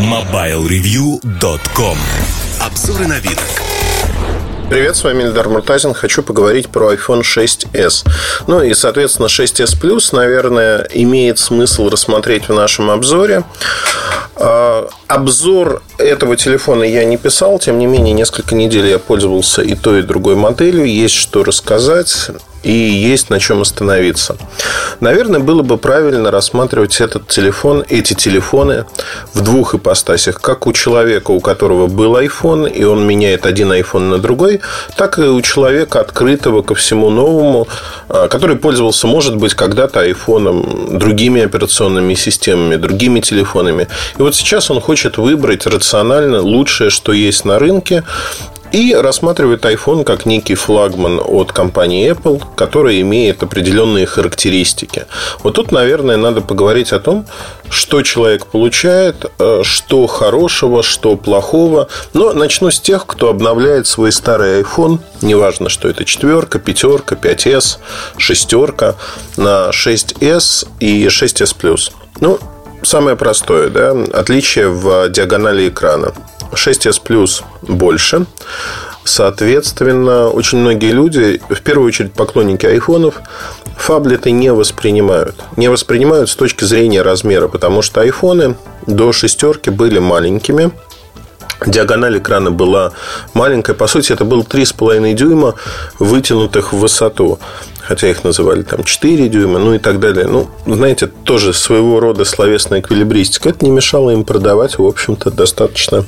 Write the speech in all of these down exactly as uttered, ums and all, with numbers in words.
мобайл ревью точка ком. Обзоры на вид. Привет, с вами Эльдар Муртазин. Хочу поговорить про айфон шесть эс. Ну и, соответственно, шесть эс плюс, наверное, имеет смысл рассмотреть в нашем обзоре. Обзор этого телефона я не писал. Тем не менее, несколько недель я пользовался и той, и другой моделью. Есть что рассказать и есть на чем остановиться. Наверное, было бы правильно рассматривать этот телефон, эти телефоны в двух ипостасях. Как у человека, у которого был iPhone, и он меняет один iPhone на другой, так и у человека, открытого ко всему новому, который пользовался, может быть, когда-то iPhone, другими операционными системами, другими телефонами. И вот сейчас он хочет выбрать рационально лучшее, что есть на рынке, и рассматривает iPhone как некий флагман от компании Apple, который имеет определенные характеристики. Вот тут, наверное, надо поговорить о том, что человек получает, что хорошего, что плохого. Но начну с тех, кто обновляет свой старый iPhone. Неважно, что это четверка, пятерка, пять эс, шестерка, на шесть эс и шесть эс плюс. Ну, самое простое, да, отличие в диагонали экрана. шесть эс плюс больше. Соответственно, очень многие люди, в первую очередь поклонники айфонов, фаблеты не воспринимают. Не воспринимают с точки зрения размера, потому что айфоны до шестерки были маленькими. Диагональ экрана была маленькая. По сути, это было три с половиной дюйма, вытянутых в высоту. Хотя их называли там четыре дюйма, ну и так далее. Ну, знаете, тоже своего рода словесная эквилибристика. Это не мешало им продавать, в общем-то, достаточно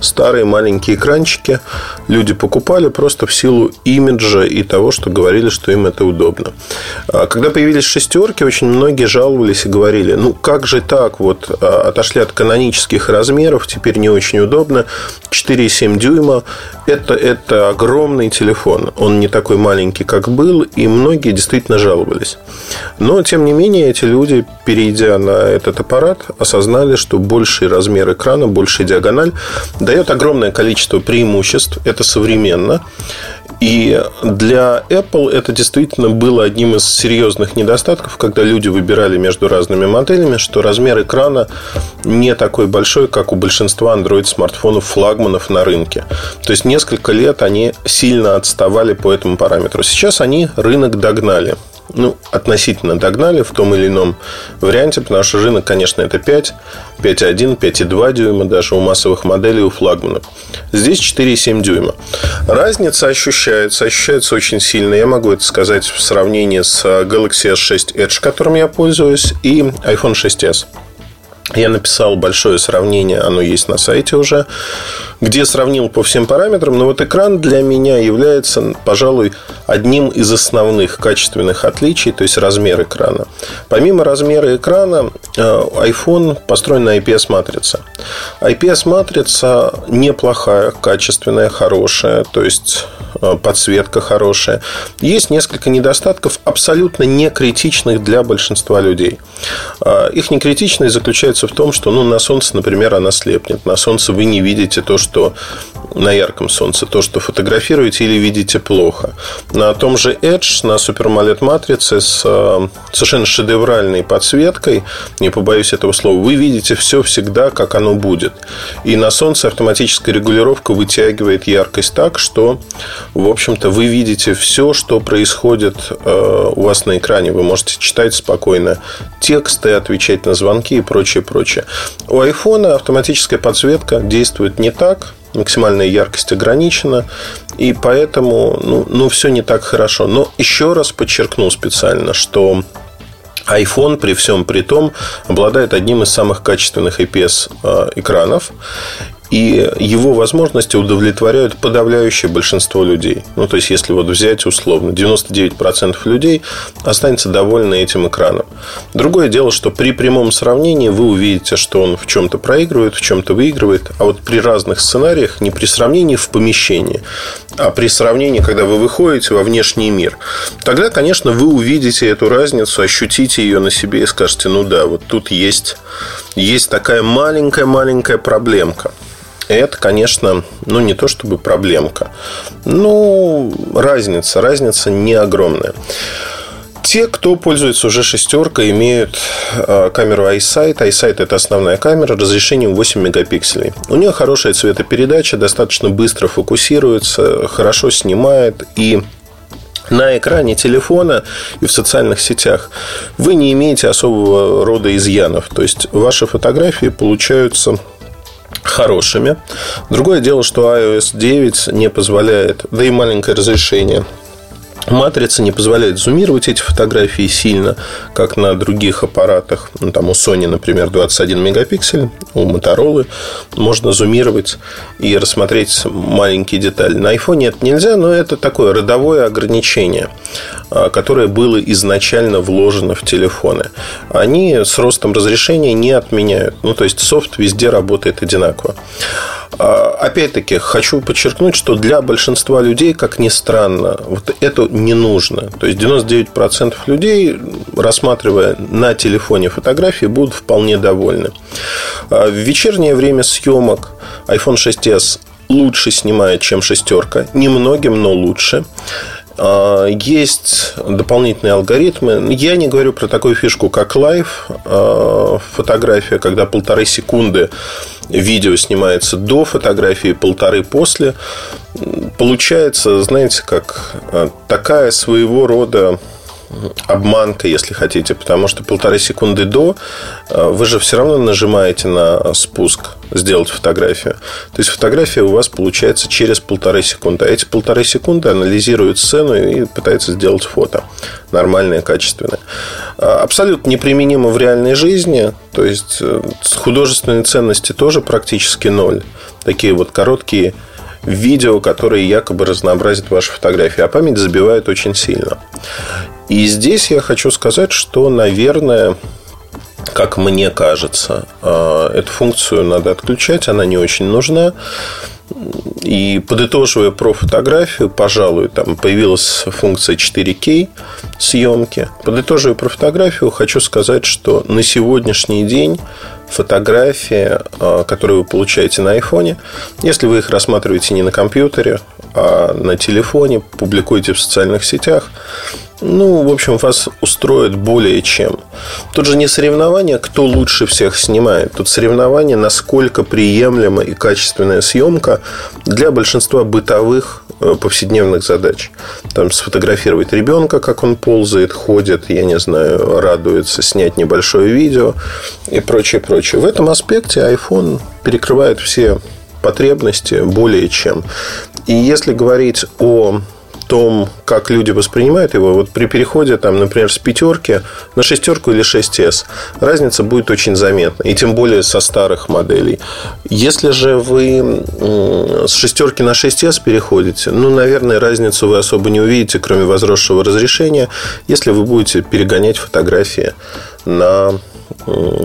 старые маленькие экранчики. Люди покупали просто в силу имиджа и того, что говорили, что им это удобно. Когда появились шестерки, очень многие жаловались и говорили: ну, как же так, вот отошли от канонических размеров, теперь не очень удобно. четыре и семь дюйма это, это огромный телефон. Он не такой маленький, как был. И многие действительно жаловались. Но, тем не менее, эти люди, перейдя на этот аппарат, осознали, что больший размер экрана, большая диагональ дает огромное количество преимуществ. Это современно. И для Apple это действительно было одним из серьезных недостатков, когда люди выбирали между разными моделями, что размер экрана не такой большой, как у большинства Android-смартфонов, флагманов на рынке. То есть, несколько лет они сильно отставали по этому параметру. Сейчас они рынок догнали. Ну, относительно догнали в том или ином варианте, потому что рынок, конечно, это пять, пять и один, пять и два дюйма даже у массовых моделей, у флагманов. Здесь четыре и семь дюйма. Разница ощущается, ощущается очень сильно. Я могу это сказать в сравнении с Galaxy эс шесть Edge, которым я пользуюсь, и айфон шесть эс. Я написал большое сравнение, оно есть на сайте уже, где сравнил по всем параметрам. Но вот экран для меня является, пожалуй, одним из основных качественных отличий, то есть размер экрана. Помимо размера экрана, iPhone построен на ай пи эс матрице. ай пи эс матрица неплохая, качественная, хорошая, то есть подсветка хорошая. Есть несколько недостатков, абсолютно не критичных для большинства людей. Их некритичность заключается в том, что, ну, на солнце, например, она слепнет. На солнце вы не видите то, что на ярком солнце, то, что фотографируете или видите плохо. На том же Edge, на Super AMOLED матрице с э, совершенно шедевральной подсветкой, не побоюсь этого слова, вы видите все всегда, как оно будет. И на солнце автоматическая регулировка вытягивает яркость так, что, в общем-то, вы видите все, что происходит э, у вас на экране. Вы можете читать спокойно тексты, отвечать на звонки и прочее. Прочее. У айфона автоматическая подсветка действует не так, максимальная яркость ограничена, и поэтому, ну, ну, все не так хорошо. Но еще раз подчеркну специально, что iPhone при всем при том обладает одним из самых качественных ай пи эс экранов. И его возможности удовлетворяют подавляющее большинство людей. Ну, то есть, если вот взять условно, девяносто девять процентов людей останется довольны этим экраном. Другое дело, что при прямом сравнении вы увидите, что он в чем-то проигрывает, в чем-то выигрывает. А вот при разных сценариях, не при сравнении в помещении, а при сравнении, когда вы выходите во внешний мир, тогда, конечно, вы увидите эту разницу, ощутите ее на себе и скажете: ну да, вот тут есть, есть такая маленькая-маленькая проблемка. Это, конечно, ну, не то чтобы проблемка. Ну, разница, разница не огромная. Те, кто пользуется уже шестеркой, имеют камеру iSight. iSight – это основная камера разрешением восемь мегапикселей. У нее хорошая цветопередача, достаточно быстро фокусируется, хорошо снимает. И на экране телефона и в социальных сетях вы не имеете особого рода изъянов. То есть ваши фотографии получаются хорошими. Другое дело, что ай о эс девять не позволяет, да и маленькое разрешение. Матрица не позволяет зумировать эти фотографии сильно, как на других аппаратах. Ну, там у Sony, например, двадцать один мегапиксель, у Motorola можно зумировать и рассмотреть маленькие детали. На iPhone это нельзя, но это такое родовое ограничение, которое было изначально вложено в телефоны. Они с ростом разрешения не отменяют. Ну, то есть софт везде работает одинаково. Опять-таки, хочу подчеркнуть, что для большинства людей, как ни странно, вот это не нужно. То есть девяносто девять процентов людей, рассматривая на телефоне фотографии, будут вполне довольны. В вечернее время съемок iPhone шесть эс лучше снимает, чем шестерка. Немногим, но лучше. Есть дополнительные алгоритмы. Я не говорю про такую фишку, как лайв фотография, когда полторы секунды видео снимается до фотографии, полторы после. Получается, знаете, как такая своего рода обманка, если хотите, потому что полторы секунды до вы же все равно нажимаете на спуск «Сделать фотографию». То есть фотография у вас получается через полторы секунды. А эти полторы секунды анализируют сцену и пытаются сделать фото нормальное, качественное. Абсолютно неприменимо в реальной жизни. То есть художественные ценности тоже практически ноль. Такие вот короткие видео, которые якобы разнообразят ваши фотографии, а память забивает очень сильно. И здесь я хочу сказать, что, наверное, как мне кажется, эту функцию надо отключать, она не очень нужна. И подытоживая про фотографию, пожалуй, там появилась функция четыре кей съемки. Подытоживая про фотографию, хочу сказать, что на сегодняшний день фотографии, которые вы получаете на айфоне, если вы их рассматриваете не на компьютере, а на телефоне, публикуете в социальных сетях, ну, в общем, вас устроит более чем. Тут же не соревнование, кто лучше всех снимает. Тут соревнование, насколько приемлема и качественная съемка для большинства бытовых повседневных задач. Там сфотографировать ребенка, как он ползает, ходит, я не знаю, радуется, снять небольшое видео и прочее, прочее. В этом аспекте iPhone перекрывает все потребности более чем. И если говорить о том, как люди воспринимают его, вот при переходе, там, например, с пятерки на шестерку или шесть эс, разница будет очень заметна, и тем более со старых моделей. Если же вы с шестерки на шесть эс переходите, ну, наверное, разницу вы особо не увидите, кроме возросшего разрешения, если вы будете перегонять фотографии на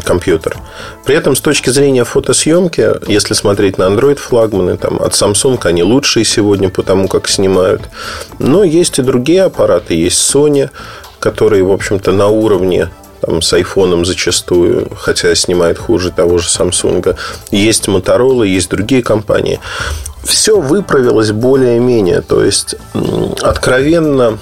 компьютер. При этом с точки зрения фотосъемки, если смотреть на Android флагманы, там, от Samsung они лучшие сегодня по тому, как снимают. Но есть и другие аппараты. Есть Sony, которые, в общем-то, на уровне там, с iPhone зачастую, хотя снимает хуже того же Samsung. Есть Motorola, есть другие компании. Все выправилось более-менее. То есть, откровенно,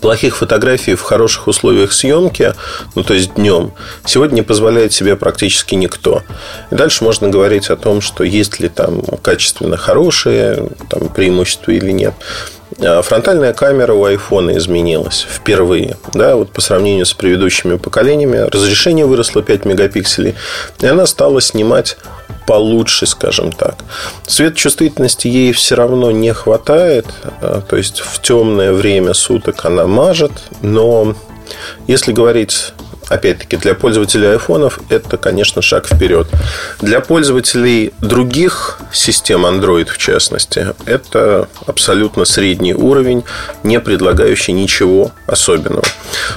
плохих фотографий в хороших условиях съемки, ну, то есть днем, сегодня не позволяет себе практически никто. И дальше можно говорить о том, что есть ли там качественно хорошие там, преимущества или нет. Фронтальная камера у iPhone изменилась впервые, да, вот по сравнению с предыдущими поколениями. Разрешение выросло пять мегапикселей, и она стала снимать получше, скажем так. Светочувствительности ей все равно не хватает. То есть в темное время суток она мажет. Но если говорить, опять-таки, для пользователей айфонов, это, конечно, шаг вперед. Для пользователей других систем, Android в частности, это абсолютно средний уровень, не предлагающий ничего особенного.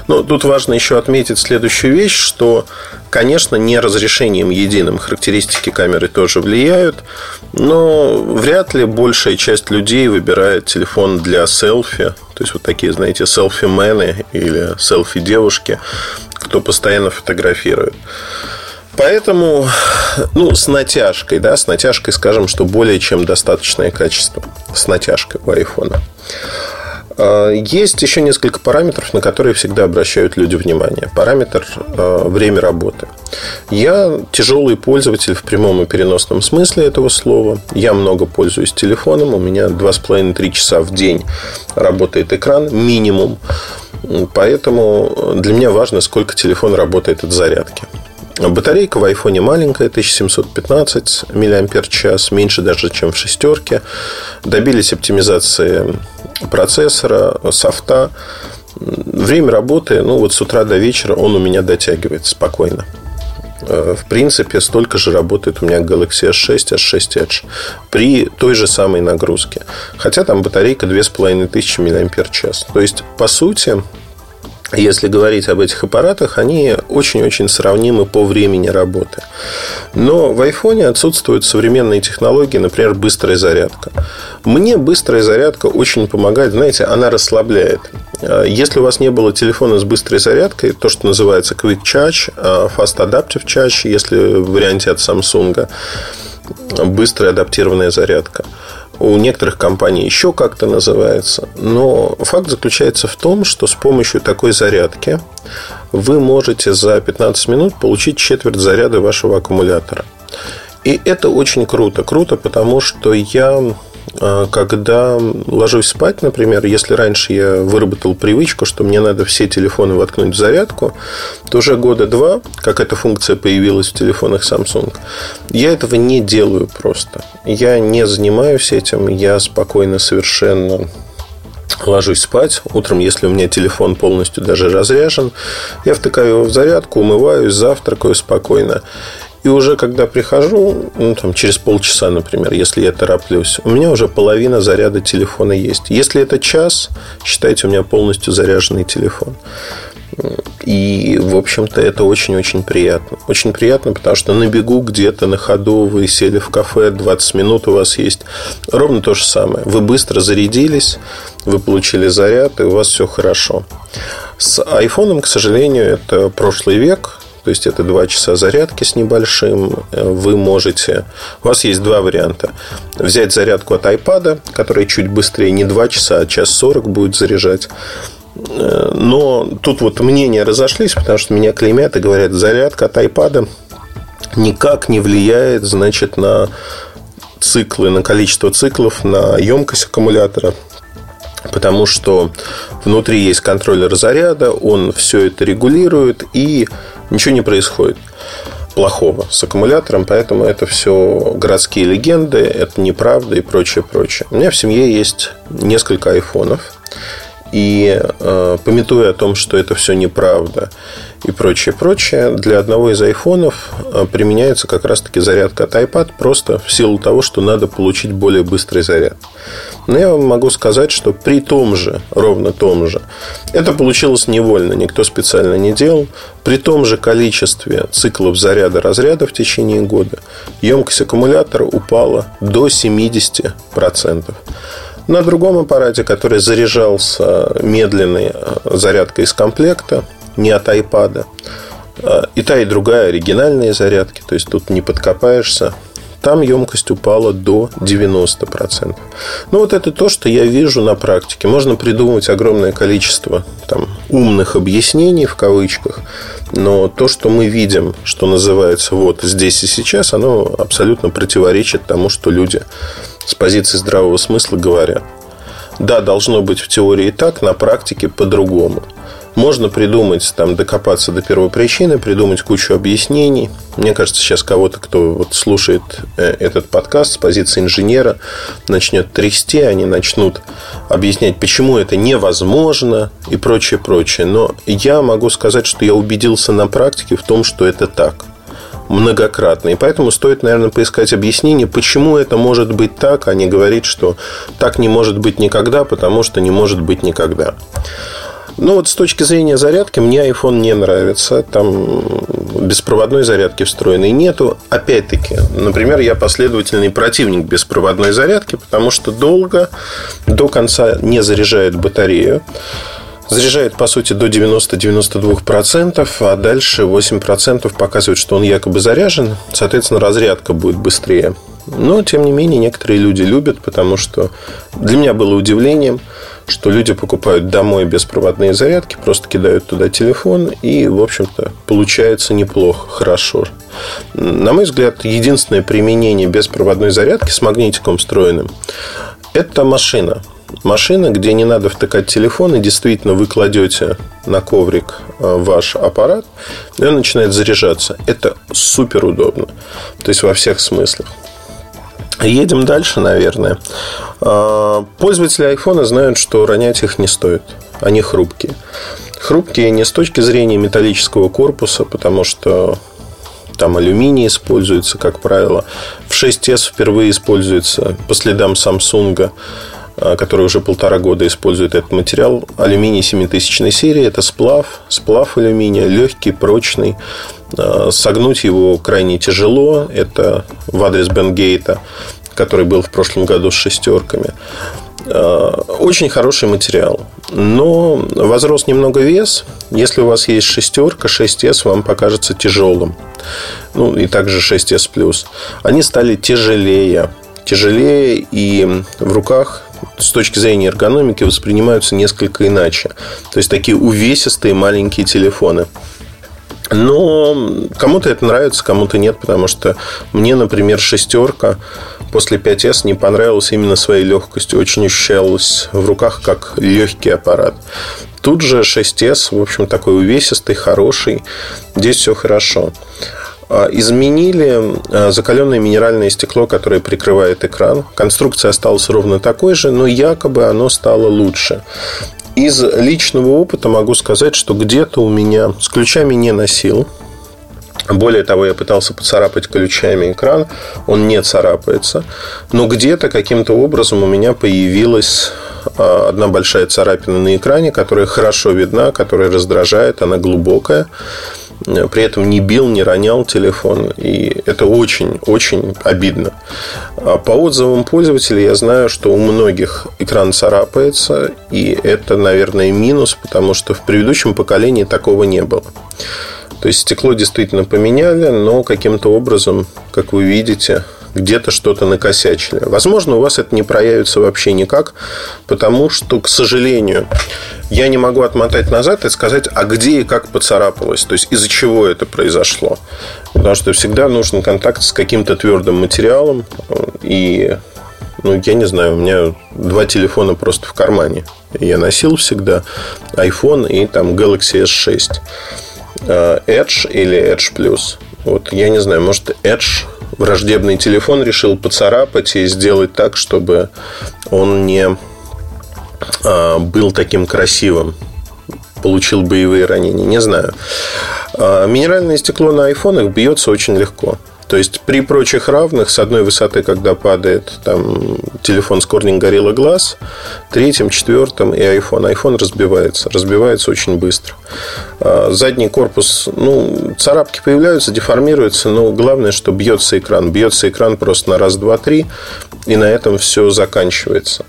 Но тут важно еще отметить следующую вещь, что, конечно, не разрешением единым, характеристики камеры тоже влияют, но вряд ли большая часть людей выбирает телефон для селфи. То есть вот такие, знаете, селфи-мены или селфи-девушки, кто постоянно фотографирует. Поэтому, ну, с натяжкой, да, с натяжкой скажем, что более чем достаточное качество. С натяжкой у айфона. Есть еще несколько параметров, на которые всегда обращают люди внимание. Параметр время работы. Я тяжелый пользователь в прямом и переносном смысле этого слова. Я много пользуюсь телефоном. У меня два с половиной - три часа в день работает экран минимум. Поэтому для меня важно, сколько телефон работает от зарядки. Батарейка в айфоне маленькая, тысяча семьсот пятнадцать мАч, меньше даже, чем в шестерке. Добились оптимизации процессора, софта. Время работы, ну вот с утра до вечера он у меня дотягивает спокойно. В принципе, столько же работает у меня Galaxy эс шесть, эс шесть Edge при той же самой нагрузке. Хотя там батарейка две тысячи пятьсот мАч. То есть, по сути, если говорить об этих аппаратах, они очень-очень сравнимы по времени работы. Но в айфоне отсутствуют современные технологии, например, быстрая зарядка. Мне быстрая зарядка очень помогает, знаете, она расслабляет. Если у вас не было телефона с быстрой зарядкой, то, что называется Quick Charge, Fast Adaptive Charge, если в варианте от Samsung, быстрая адаптированная зарядка. У некоторых компаний еще как-то называется. Но факт заключается в том, что с помощью такой зарядки вы можете за пятнадцать минут получить четверть заряда вашего аккумулятора. И это очень круто. Круто, потому что я, когда ложусь спать, например, если раньше я выработал привычку, что мне надо все телефоны воткнуть в зарядку, то уже года два, как эта функция появилась в телефонах Samsung, я этого не делаю просто. Я не занимаюсь этим, я спокойно совершенно ложусь спать. Утром, если у меня телефон полностью даже разряжен, я втыкаю его в зарядку, умываюсь, завтракаю спокойно. И уже когда прихожу, ну, там, через полчаса, например, если я тороплюсь, у меня уже половина заряда телефона есть. Если это час, считайте, у меня полностью заряженный телефон. И, в общем-то, это очень-очень приятно. Очень приятно, потому что на бегу где-то, на ходу, вы сели в кафе, двадцать минут у вас есть. Ровно то же самое. Вы быстро зарядились, вы получили заряд, и у вас все хорошо. С айфоном, к сожалению, это прошлый век. То есть, это два часа зарядки с небольшим. Вы можете... У вас есть два варианта. Взять зарядку от iPad, которая чуть быстрее, не два часа, а час сорок будет заряжать. Но тут вот мнения разошлись, потому что меня клеймят и говорят, зарядка от iPad никак не влияет, значит, на циклы, на количество циклов, на емкость аккумулятора. Потому что внутри есть контроллер заряда, он все это регулирует, и ничего не происходит плохого с аккумулятором. Поэтому это все городские легенды, это неправда и прочее, прочее. У меня в семье есть несколько айфонов. И э, памятуя о том, что это все неправда и прочее, прочее, для одного из айфонов применяется как раз-таки зарядка от iPad просто в силу того, что надо получить более быстрый заряд. Но я вам могу сказать, что при том же, ровно том же, это получилось невольно, никто специально не делал. При том же количестве циклов заряда-разряда в течение года емкость аккумулятора упала до семьдесят процентов. На другом аппарате, который заряжался медленной зарядкой из комплекта, не от iPad, и та, и другая оригинальные зарядки, то есть тут не подкопаешься, там емкость упала до девяносто процентов. Ну, вот это то, что я вижу на практике. Можно придумывать огромное количество там, умных объяснений, в кавычках, но то, что мы видим, что называется вот здесь и сейчас, оно абсолютно противоречит тому, что люди с позиции здравого смысла говорят. Да, должно быть в теории так, на практике по-другому. Можно придумать, там, докопаться до первопричины, придумать кучу объяснений. Мне кажется, сейчас кого-то, кто вот слушает этот подкаст с позиции инженера, начнет трясти, они начнут объяснять, почему это невозможно и прочее, прочее. Но я могу сказать, что я убедился на практике в том, что это так. Многократно. И поэтому стоит, наверное, поискать объяснение, почему это может быть так, а не говорить, что так не может быть никогда, потому что не может быть никогда. Ну, вот с точки зрения зарядки мне iPhone не нравится. Там беспроводной зарядки встроенной нету. Опять-таки, например, я последовательный противник беспроводной зарядки, потому что долго, до конца не заряжает батарею. Заряжает, по сути, до девяносто - девяносто два процента, а дальше восемь процентов показывает, что он якобы заряжен. Соответственно, разрядка будет быстрее. Но, тем не менее, некоторые люди любят, потому что для меня было удивлением, что люди покупают домой беспроводные зарядки, просто кидают туда телефон, и, в общем-то, получается неплохо, хорошо. На мой взгляд, единственное применение беспроводной зарядки с магнитиком встроенным – это машина. Машина, где не надо втыкать телефон, и действительно вы кладете на коврик ваш аппарат, и он начинает заряжаться. Это супер удобно, то есть во всех смыслах. Едем дальше, наверное. Пользователи iPhone знают, что ронять их не стоит. Они хрупкие. Хрупкие не с точки зрения металлического корпуса, потому что там алюминий используется, как правило. В шесть эс впервые используется по следам Samsung, который уже полтора года использует этот материал. Алюминий семитысячной серии. Это сплав. Сплав алюминия. Легкий, прочный. Согнуть его крайне тяжело. Это в адрес Бенгейта, который был в прошлом году с шестерками. Очень хороший материал. Но возрос немного вес. Если у вас есть шестерка, шесть эс вам покажется тяжелым. Ну, и также шесть эс плюс. Они стали тяжелее. Тяжелее и в руках с точки зрения эргономики воспринимаются несколько иначе. То есть такие увесистые маленькие телефоны. Но кому-то это нравится, кому-то нет. Потому что мне, например, шестерка после пять эс не понравилась именно своей легкостью. Очень ощущалась в руках как легкий аппарат. Тут же шесть эс, в общем, такой увесистый, хороший. Здесь все хорошо. Изменили закаленное минеральное стекло, которое прикрывает экран. Конструкция осталась ровно такой же, но якобы оно стало лучше. Из личного опыта могу сказать, что где-то у меня с ключами не носил. Более того, я пытался поцарапать ключами экран. Он не царапается. Но где-то каким-то образом у меня появилась одна большая царапина на экране, которая хорошо видна, которая раздражает, она глубокая. При этом не бил, не ронял телефон. И это очень-очень обидно. По отзывам пользователей я знаю, что у многих экран царапается. И это, наверное, минус, потому что в предыдущем поколении такого не было. То есть стекло действительно поменяли, но каким-то образом, как вы видите, где-то что-то накосячили. Возможно, у вас это не проявится вообще никак, потому что, к сожалению, я не могу отмотать назад и сказать, а где и как поцарапалось, то есть из-за чего это произошло. Потому что всегда нужен контакт с каким-то твердым материалом. И, ну, я не знаю, у меня два телефона просто в кармане. Я носил всегда iPhone и там Galaxy эс шесть Edge или Edge Plus. Вот, я не знаю, может, Edge враждебный телефон решил поцарапать и сделать так, чтобы он не был таким красивым. Получил боевые ранения. Не знаю. Минеральное стекло на айфонах бьется очень легко. То есть при прочих равных с одной высоты, когда падает там, телефон с Corning Gorilla Glass, третьим, четвертым и iPhone. iPhone разбивается. Разбивается очень быстро. Задний корпус, ну, царапки появляются, деформируются, но главное, что бьется экран. Бьется экран просто на раз, два, три, и на этом все заканчивается.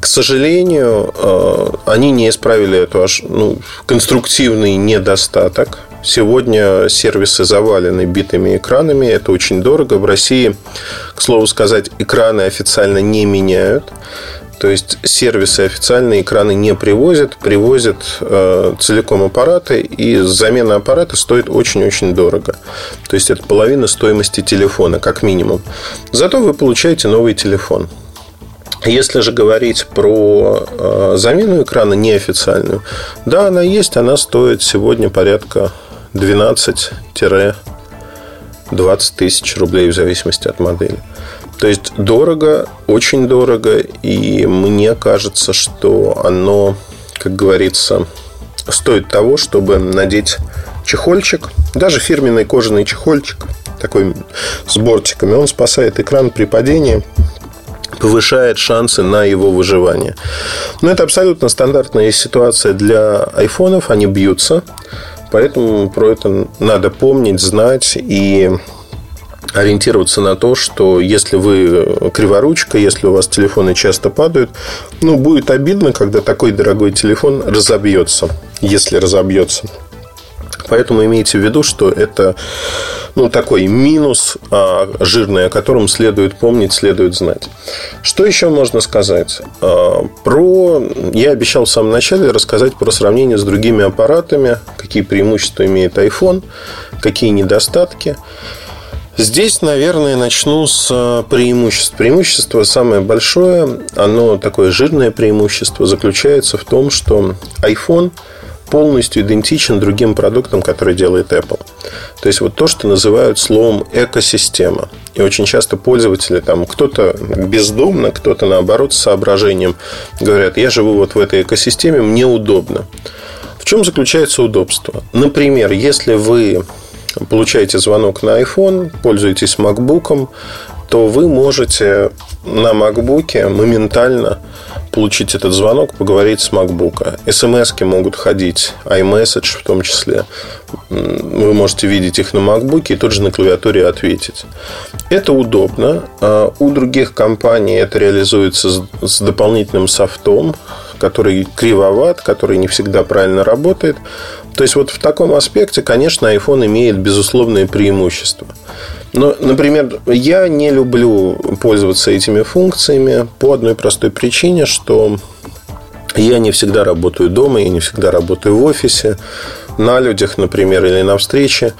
К сожалению, они не исправили эту, ну, конструктивный недостаток. Сегодня сервисы завалены битыми экранами. Это очень дорого. В России, к слову сказать, экраны официально не меняют. То есть сервисы официальные экраны не привозят. Привозят э, целиком аппараты. И замена аппарата стоит очень-очень дорого. То есть это половина стоимости телефона, как минимум. Зато вы получаете новый телефон. Если же говорить про э, замену экрана неофициальную, да, она есть. Она стоит сегодня порядка двенадцать-двадцать тысяч рублей в зависимости от модели. То есть дорого, очень дорого. И мне кажется, что оно, как говорится, стоит того, чтобы надеть чехольчик. Даже фирменный кожаный чехольчик такой с бортиками. Он спасает экран при падении, повышает шансы на его выживание. Но это абсолютно стандартная ситуация для айфонов. Они бьются. Поэтому про это надо помнить, знать и ориентироваться на то, что если вы криворучка, если у вас телефоны часто падают, ну, будет обидно, когда такой дорогой телефон разобьется, если разобьется. Поэтому имейте в виду, что это ну, такой минус а, жирный, о котором следует помнить, следует знать. Что еще можно сказать? А, про... Я обещал в самом начале рассказать про сравнение с другими аппаратами, какие преимущества имеет iPhone, какие недостатки. Здесь, наверное, начну с преимуществ. Преимущество самое большое, оно такое жирное преимущество, заключается в том, что iPhone полностью идентичен другим продуктам, которые делает Apple. То есть, вот то, что называют словом экосистема. И очень часто пользователи, там, кто-то бездумно, кто-то, наоборот, с соображением говорят: я живу вот в этой экосистеме, мне удобно. В чем заключается удобство? Например, если вы получаете звонок на iPhone, пользуетесь MacBook'ом, то вы можете на MacBook'е моментально получить этот звонок, поговорить с MacBook'а. СМСки могут ходить, iMessage в том числе. Вы можете видеть их на MacBook'е и тут же на клавиатуре ответить. Это удобно. У других компаний это реализуется с дополнительным софтом, который кривоват, который не всегда правильно работает. То есть, вот в таком аспекте, конечно, iPhone имеет безусловные преимущества. Но, например, я не люблю пользоваться этими функциями по одной простой причине, что я не всегда работаю дома, я не всегда работаю в офисе, на людях, например, или на встрече.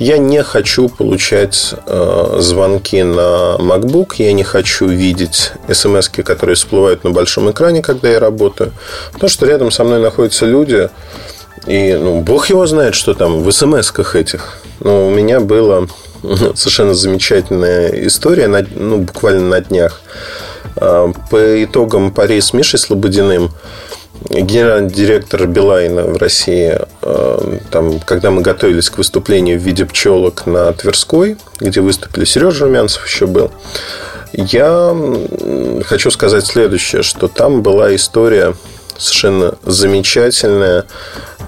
Я не хочу получать э, звонки на MacBook, я не хочу видеть смски, которые всплывают на большом экране, когда я работаю, потому что рядом со мной находятся люди, и ну, бог его знает, что там в смс-ках этих. Но у меня было... Совершенно замечательная история, ну, буквально на днях. По итогам пари с Мишей Слободиным, генеральный директор Билайна в России, там, когда мы готовились к выступлению в виде пчелок на Тверской, где выступили Сережа Румянцев еще был, я хочу сказать следующее, что там была история совершенно замечательная.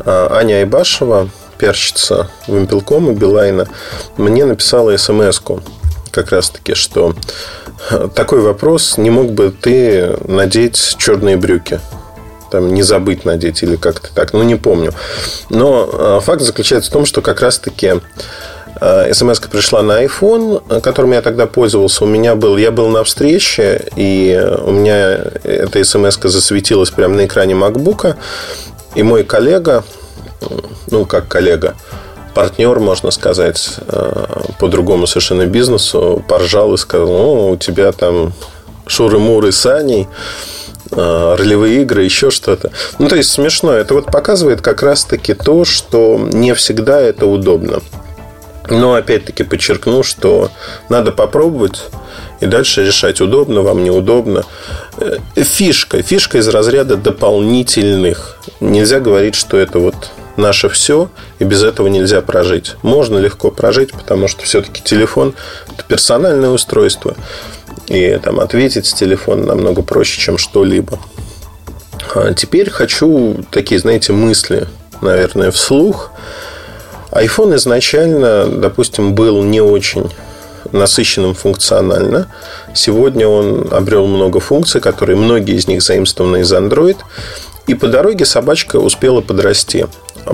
Аня Айбашева, пиарщица Вымпелкома Билайна, мне написала смс-ку как раз-таки, что такой вопрос: не мог бы ты надеть черные брюки? Там не забыть надеть или как-то так, ну не помню. Но факт заключается в том, что как раз-таки смс-ка пришла на iPhone, которым я тогда пользовался. У меня был, я был на встрече, и у меня эта смс-ка засветилась прямо на экране MacBook'а, и мой коллега, ну, как коллега, партнер, можно сказать, по другому совершенно бизнесу, поржал и сказал: ну, у тебя там шуры-муры с Аней, ролевые игры, еще что-то. Ну, то есть, смешно. Это вот показывает как раз-таки то, что не всегда это удобно. Но, опять-таки, подчеркну, что надо попробовать и дальше решать, удобно вам, неудобно. Фишка. Фишка из разряда дополнительных. Нельзя говорить, что это вот наше все, и без этого нельзя прожить. Можно легко прожить, потому что все-таки телефон – это персональное устройство. И там ответить с телефона намного проще, чем что-либо. А теперь хочу такие, знаете, мысли, наверное, вслух. iPhone изначально, допустим, был не очень насыщенным функционально. Сегодня он обрел много функций, которые многие из них заимствованы из Android. И по дороге собачка успела подрасти.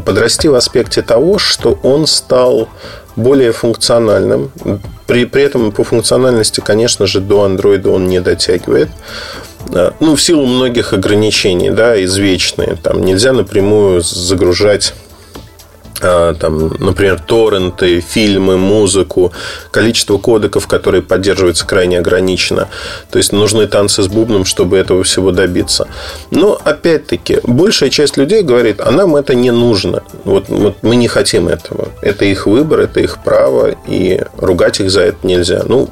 Подрасти в аспекте того, что он стал более функциональным. При, при этом по функциональности, конечно же, до Android он не дотягивает. Ну, в силу многих ограничений, да, извечные. Там нельзя напрямую загружать, там, например, торренты, фильмы, музыку. Количество кодеков, которые поддерживаются, крайне ограничено. То есть, нужны танцы с бубном, чтобы этого всего добиться. Но, опять-таки, большая часть людей говорит: а нам это не нужно. Вот, вот мы не хотим этого. Это их выбор, это их право. И ругать их за это нельзя. Ну,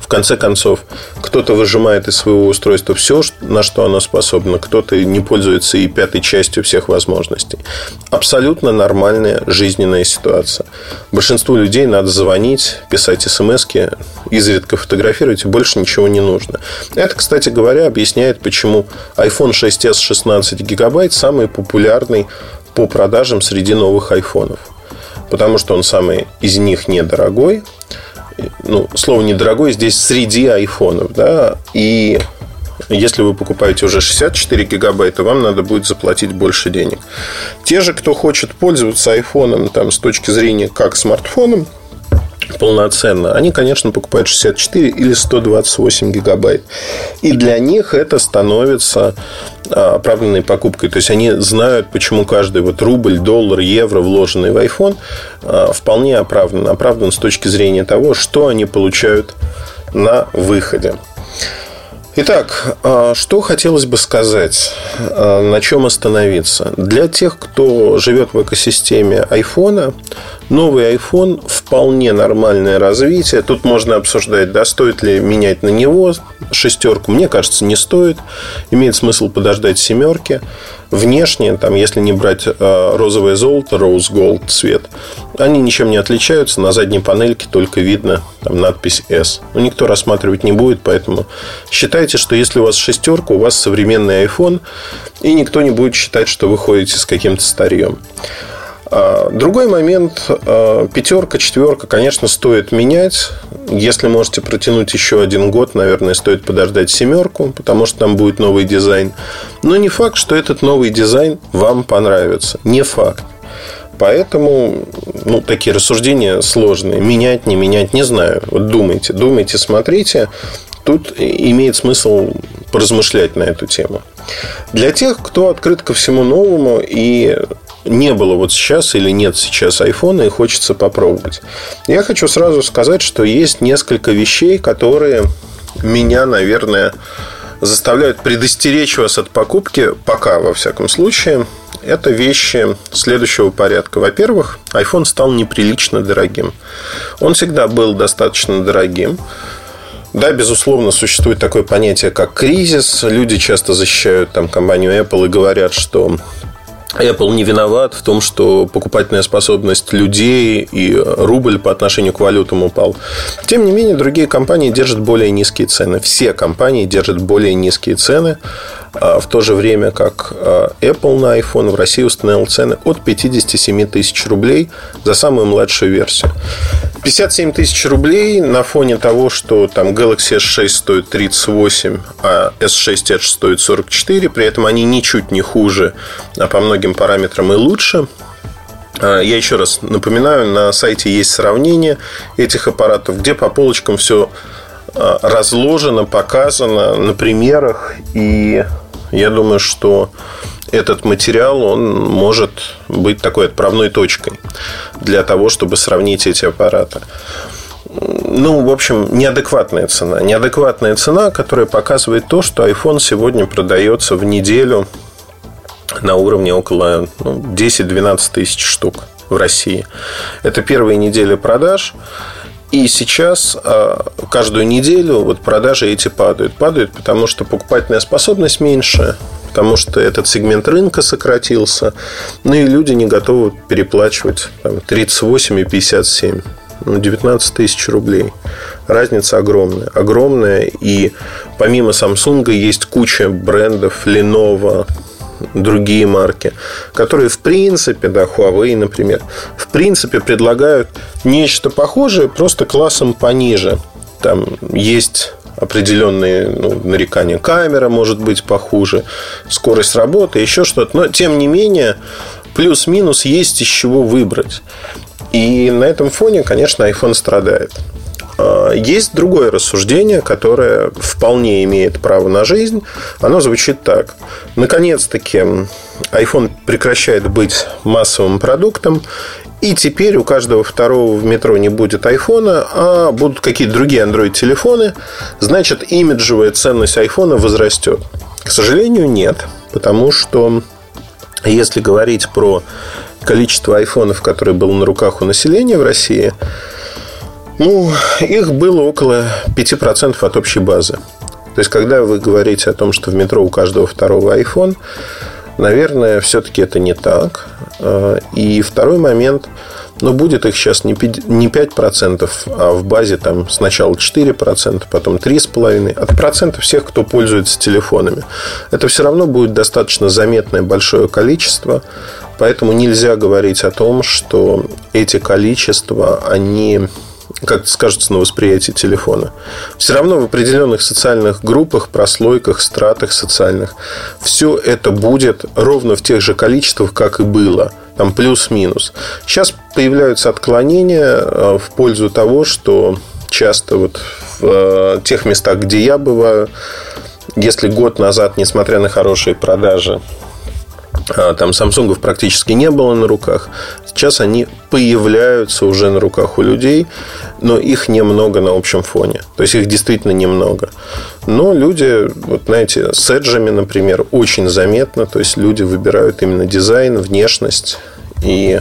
в конце концов, кто-то выжимает из своего устройства все, на что оно способно. Кто-то не пользуется и пятой частью всех возможностей. Абсолютно нормальная жизненная ситуация. Большинству людей надо звонить, писать смски, изредка фотографировать, и больше ничего не нужно. Это, кстати говоря, объясняет, почему iPhone шесть эс шестнадцать гигабайт самый популярный по продажам среди новых айфонов. Потому что он самый из них недорогой. Ну, слово «недорогой» здесь среди айфонов, да, и... Если вы покупаете уже шестьдесят четыре гигабайта, вам надо будет заплатить больше денег. Те же, кто хочет пользоваться айфоном там, с точки зрения как смартфоном, полноценно, они, конечно, покупают шестьдесят четыре или сто двадцать восемь гигабайт. И для них это становится оправданной покупкой. То есть они знают, почему каждый вот рубль, доллар, евро, вложенный в iPhone, вполне оправдан. Оправдан с точки зрения того, что они получают на выходе. Итак, что хотелось бы сказать, на чем остановиться. Для тех, кто живет в экосистеме iPhone, новый iPhone вполне нормальное развитие. Тут можно обсуждать, да, стоит ли менять на него шестерку. Мне кажется, не стоит. Имеет смысл подождать семерки. Внешне, там, если не брать розовое золото, rose gold цвет, они ничем не отличаются. На задней панельке только видно там надпись S. Но никто рассматривать не будет, поэтому считайте, что если у вас шестерка, у вас современный iPhone, и никто не будет считать, что вы ходите с каким-то старьем. Другой момент. Пятерка, четверка, конечно, стоит менять. Если можете протянуть еще один год, наверное, стоит подождать семерку, потому что там будет новый дизайн. Но не факт, что этот новый дизайн вам понравится. Не факт. Поэтому, ну, такие рассуждения сложные. Менять, не менять, не знаю. Вот думайте, думайте, смотрите. Тут имеет смысл поразмышлять на эту тему. Для тех, кто открыт ко всему новому и не было вот сейчас или нет сейчас айфона и хочется попробовать, я хочу сразу сказать, что есть несколько вещей, которые меня, наверное, заставляют предостеречь вас от покупки, пока, во всяком случае. Это вещи следующего порядка. Во-первых, iPhone стал неприлично дорогим. Он всегда был достаточно дорогим. Да, безусловно, существует такое понятие, как кризис. Люди часто защищают там компанию Apple и говорят, что Apple не виноват в том, что покупательная способность людей и рубль по отношению к валютам упал. Тем не менее, другие компании держат более низкие цены. Все компании держат более низкие цены. В то же время, как Apple на iPhone в России установил цены от пятьдесят семь тысяч рублей за самую младшую версию. пятьдесят семь тысяч рублей на фоне того, что там Galaxy эс шесть стоит тридцать восемь, а эс шесть Edge стоит сорок четыре. При этом они ничуть не хуже, а по многим параметрам и лучше. Я еще раз напоминаю, на сайте есть сравнение этих аппаратов, где по полочкам все разложено, показано на примерах. И я думаю, что этот материал, он может быть такой отправной точкой для того, чтобы сравнить эти аппараты. Ну, в общем, неадекватная цена. Неадекватная цена, которая показывает то, что iPhone сегодня продается в неделю на уровне около, ну, десять-двенадцать тысяч штук в России. Это первая неделя продаж. И сейчас каждую неделю вот продажи эти падают. Падают, потому что покупательная способность меньше, потому что этот сегмент рынка сократился. Ну и люди не готовы переплачивать там тридцать восемь и пятьдесят семь. Ну, девятнадцать тысяч рублей. Разница огромная. Огромная. И помимо Samsung есть куча брендов, Lenovo, другие марки, которые в принципе, да, Huawei, например, в принципе предлагают нечто похожее, просто классом пониже. Там есть определенные, ну, нарекания. Камера может быть похуже, скорость работы, еще что-то. Но тем не менее, плюс-минус есть из чего выбрать. И на этом фоне, конечно, iPhone страдает. Есть другое рассуждение, которое вполне имеет право на жизнь. Оно звучит так. Наконец-таки iPhone прекращает быть массовым продуктом, и теперь у каждого второго в метро не будет iPhone, а будут какие-то другие Android-телефоны. Значит, имиджевая ценность iPhone возрастет. К сожалению, нет. Потому что, если говорить про количество айфонов, которые было на руках у населения в России, ну, их было около пять процентов от общей базы. То есть, когда вы говорите о том, что в метро у каждого второго iPhone, наверное, все-таки это не так. И второй момент. Но будет их сейчас не пять процентов, а в базе там сначала четыре процента, потом три и пять процента. От процента всех, кто пользуется телефонами. Это все равно будет достаточно заметное большое количество. Поэтому нельзя говорить о том, что эти количества, они как-то скажется на восприятии телефона. Все равно в определенных социальных группах, прослойках, стратах социальных все это будет ровно в тех же количествах, как и было. там плюс-минус. Сейчас появляются отклонения в пользу того, что часто вот в тех местах, где я бываю, если год назад, несмотря на хорошие продажи, там Samsung'ов практически не было на руках, сейчас они появляются уже на руках у людей, но их немного на общем фоне. То есть их действительно немного. Но люди, вот знаете, с эджами, например, очень заметно. То есть люди выбирают именно дизайн, внешность. И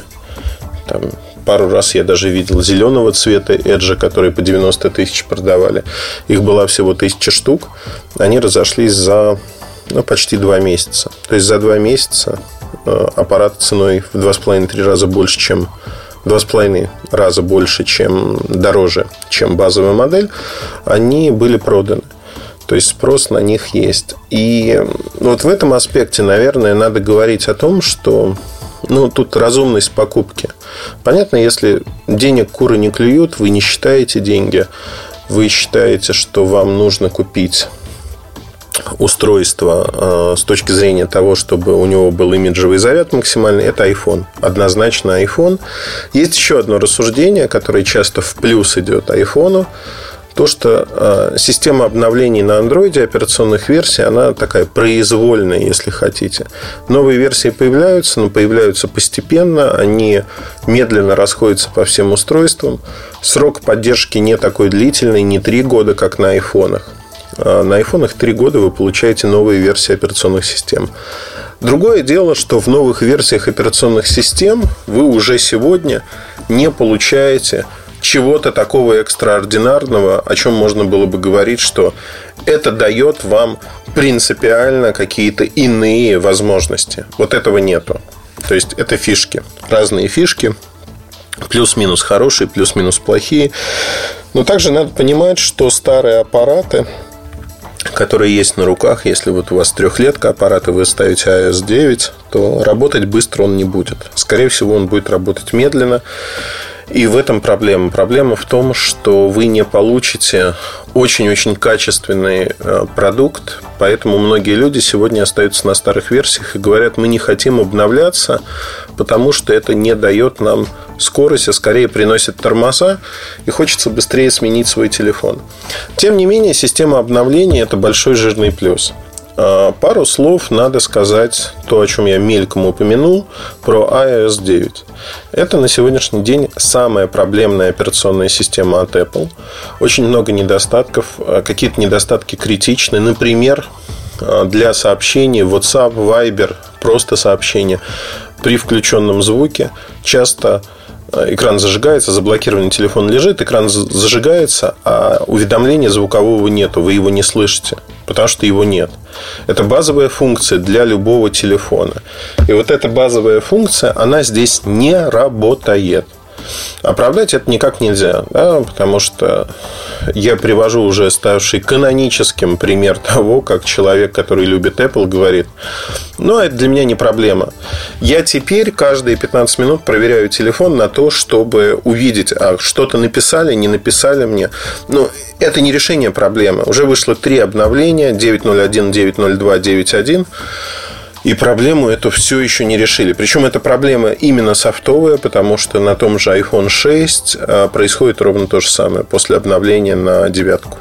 там пару раз я даже видел зеленого цвета эджа, которые по девяносто тысяч продавали. Их было всего тысяча штук. Они разошлись за... Ну, почти два месяца. То есть за два месяца аппарат ценой в два с половиной — три раза больше, чем два с половиной раза больше, чем дороже, чем базовая модель, они были проданы. То есть спрос на них есть. И вот в этом аспекте, наверное, надо говорить о том, что ну, тут разумность покупки. Понятно, если денег куры не клюют, вы не считаете деньги, вы считаете, что вам нужно купить устройство с точки зрения того, чтобы у него был имиджевый заряд максимальный, это iPhone. Однозначно iPhone. Есть еще одно рассуждение, которое часто в плюс идет iPhone. То, что система обновлений на Android операционных версий, она такая произвольная, если хотите. Новые версии появляются, но появляются постепенно. Они медленно расходятся по всем устройствам. Срок поддержки не такой длительный, не три года, как на айфонах. На айфонах три года вы получаете новые версии операционных систем. Другое дело, что в новых версиях операционных систем вы уже сегодня не получаете чего-то такого экстраординарного, о чем можно было бы говорить, что это дает вам принципиально какие-то иные возможности. Вот этого нету. То есть это фишки. Разные фишки. Плюс-минус хорошие, плюс-минус плохие. Но также надо понимать, что старые аппараты, которые есть на руках, если вот у вас трехлетка аппарата, вы ставите ай о эс девять, то работать быстро он не будет. Скорее всего, он будет работать медленно. И в этом проблема. Проблема в том, что вы не получите очень-очень качественный продукт. Поэтому многие люди сегодня остаются на старых версиях и говорят, мы не хотим обновляться, потому что это не дает нам скорость, а скорее приносит тормоза, и хочется быстрее сменить свой телефон. Тем не менее, система обновления – это большой жирный плюс. Пару слов надо сказать, то, о чем я мельком упомянул, про ай о эс девять. Это на сегодняшний день самая проблемная операционная система от Apple. Очень много недостатков. Какие-то недостатки критичны. Например, для сообщений WhatsApp, Viber, просто сообщения при включенном звуке часто экран зажигается, заблокированный телефон лежит, экран зажигается, а уведомления звукового нету, вы его не слышите, потому что его нет. Это базовая функция для любого телефона. И вот эта базовая функция, она здесь не работает. Оправдать это никак нельзя, да, потому что я привожу уже ставший каноническим пример того, как человек, который любит Apple, говорит: ну, это для меня не проблема. Я теперь каждые пятнадцать минут проверяю телефон на то, чтобы увидеть, а что-то написали, не написали мне. Ну, это не решение проблемы. Уже вышло три обновления: девять ноль один, девять ноль два, девять один. И проблему эту все еще не решили. Причем эта проблема именно софтовая, потому что на том же айфон шесть происходит ровно то же самое после обновления на девятку.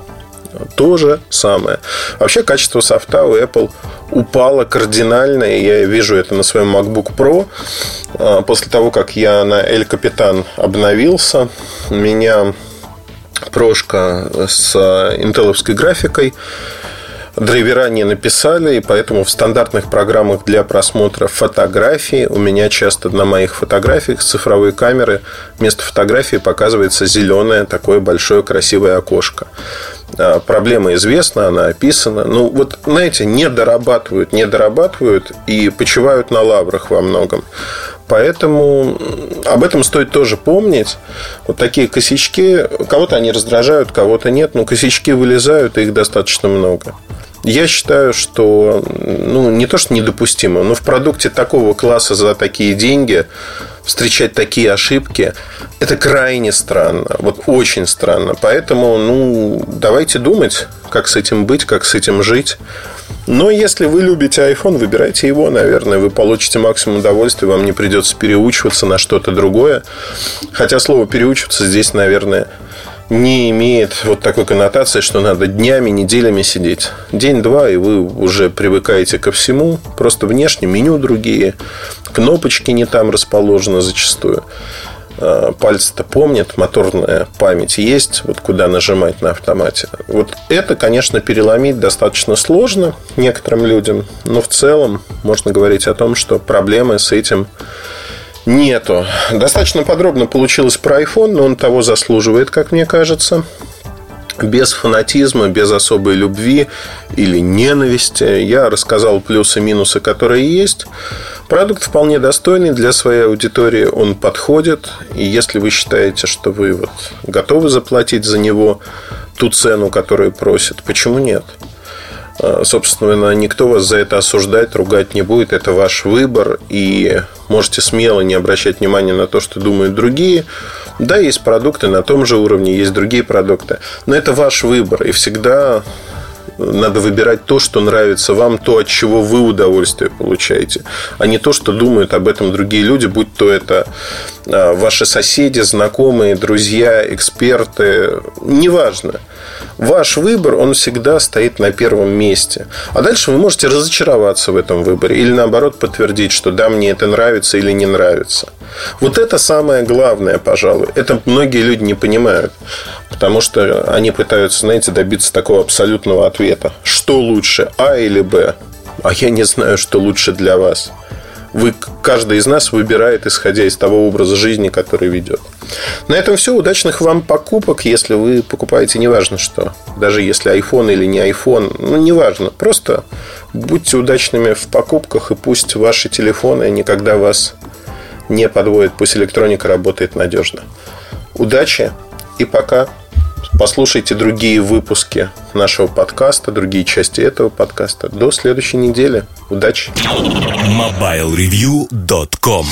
То же самое. Вообще качество софта у Apple упало кардинально. И я вижу это на своем MacBook Pro. После того, как я на El Capitan обновился, меня прошка с интеловской графикой, драйвера не написали, и поэтому в стандартных программах для просмотра фотографий у меня часто на моих фотографиях с цифровой камеры вместо фотографии показывается зеленое такое большое красивое окошко. Проблема известна, она описана. Ну, вот, знаете, не дорабатывают, не дорабатывают и почивают на лаврах во многом. Поэтому об этом стоит тоже помнить. Вот такие косячки, кого-то они раздражают, кого-то нет, но косячки вылезают, и их достаточно много. Я считаю, что ну, не то, что недопустимо, но в продукте такого класса за такие деньги встречать такие ошибки — это крайне странно. Вот очень странно. Поэтому ну, давайте думать, как с этим быть, как с этим жить. Но если вы любите iPhone, выбирайте его, наверное. Вы получите максимум удовольствия, вам не придется переучиваться на что-то другое. Хотя слово «переучиваться» здесь, наверное, не имеет вот такой коннотации, что надо днями, неделями сидеть. День-два, и вы уже привыкаете ко всему. Просто внешне меню другие, кнопочки не там расположены зачастую. Пальцы-то помнят, моторная память есть, вот куда нажимать на автомате. Вот это, конечно, переломить достаточно сложно некоторым людям, но в целом можно говорить о том, что проблемы с этим нету. Достаточно подробно получилось про iPhone, но он того заслуживает, как мне кажется. Без фанатизма, без особой любви или ненависти. Я рассказал плюсы и минусы, которые есть. Продукт вполне достойный для своей аудитории. Он подходит. И если вы считаете, что вы вот готовы заплатить за него ту цену, которую просят, почему нет? Собственно, никто вас за это осуждать, ругать не будет. Это ваш выбор. И можете смело не обращать внимания на то, что думают другие. Да, есть продукты на том же уровне, есть другие продукты. Но это ваш выбор. И всегда надо выбирать то, что нравится вам, то, от чего вы удовольствие получаете, а не то, что думают об этом другие люди, будь то это ваши соседи, знакомые, друзья, эксперты. Неважно. Ваш выбор, он всегда стоит на первом месте. А дальше вы можете разочароваться в этом выборе или, наоборот, подтвердить, что да, мне это нравится или не нравится. Вот это самое главное, пожалуй. Это многие люди не понимают, потому что они пытаются, знаете, добиться такого абсолютного ответа. Что лучше, А или Б? А я не знаю, что лучше для вас. Вы, каждый из нас выбирает, исходя из того образа жизни, который ведет. На этом все. Удачных вам покупок, если вы покупаете неважно что. Даже если iPhone или не iPhone. Ну, неважно. Просто будьте удачными в покупках, и пусть ваши телефоны никогда вас не подводят. Пусть электроника работает надежно. Удачи и пока. Послушайте другие выпуски нашего подкаста, другие части этого подкаста. До следующей недели. Удачи. мобайл ревью точка ком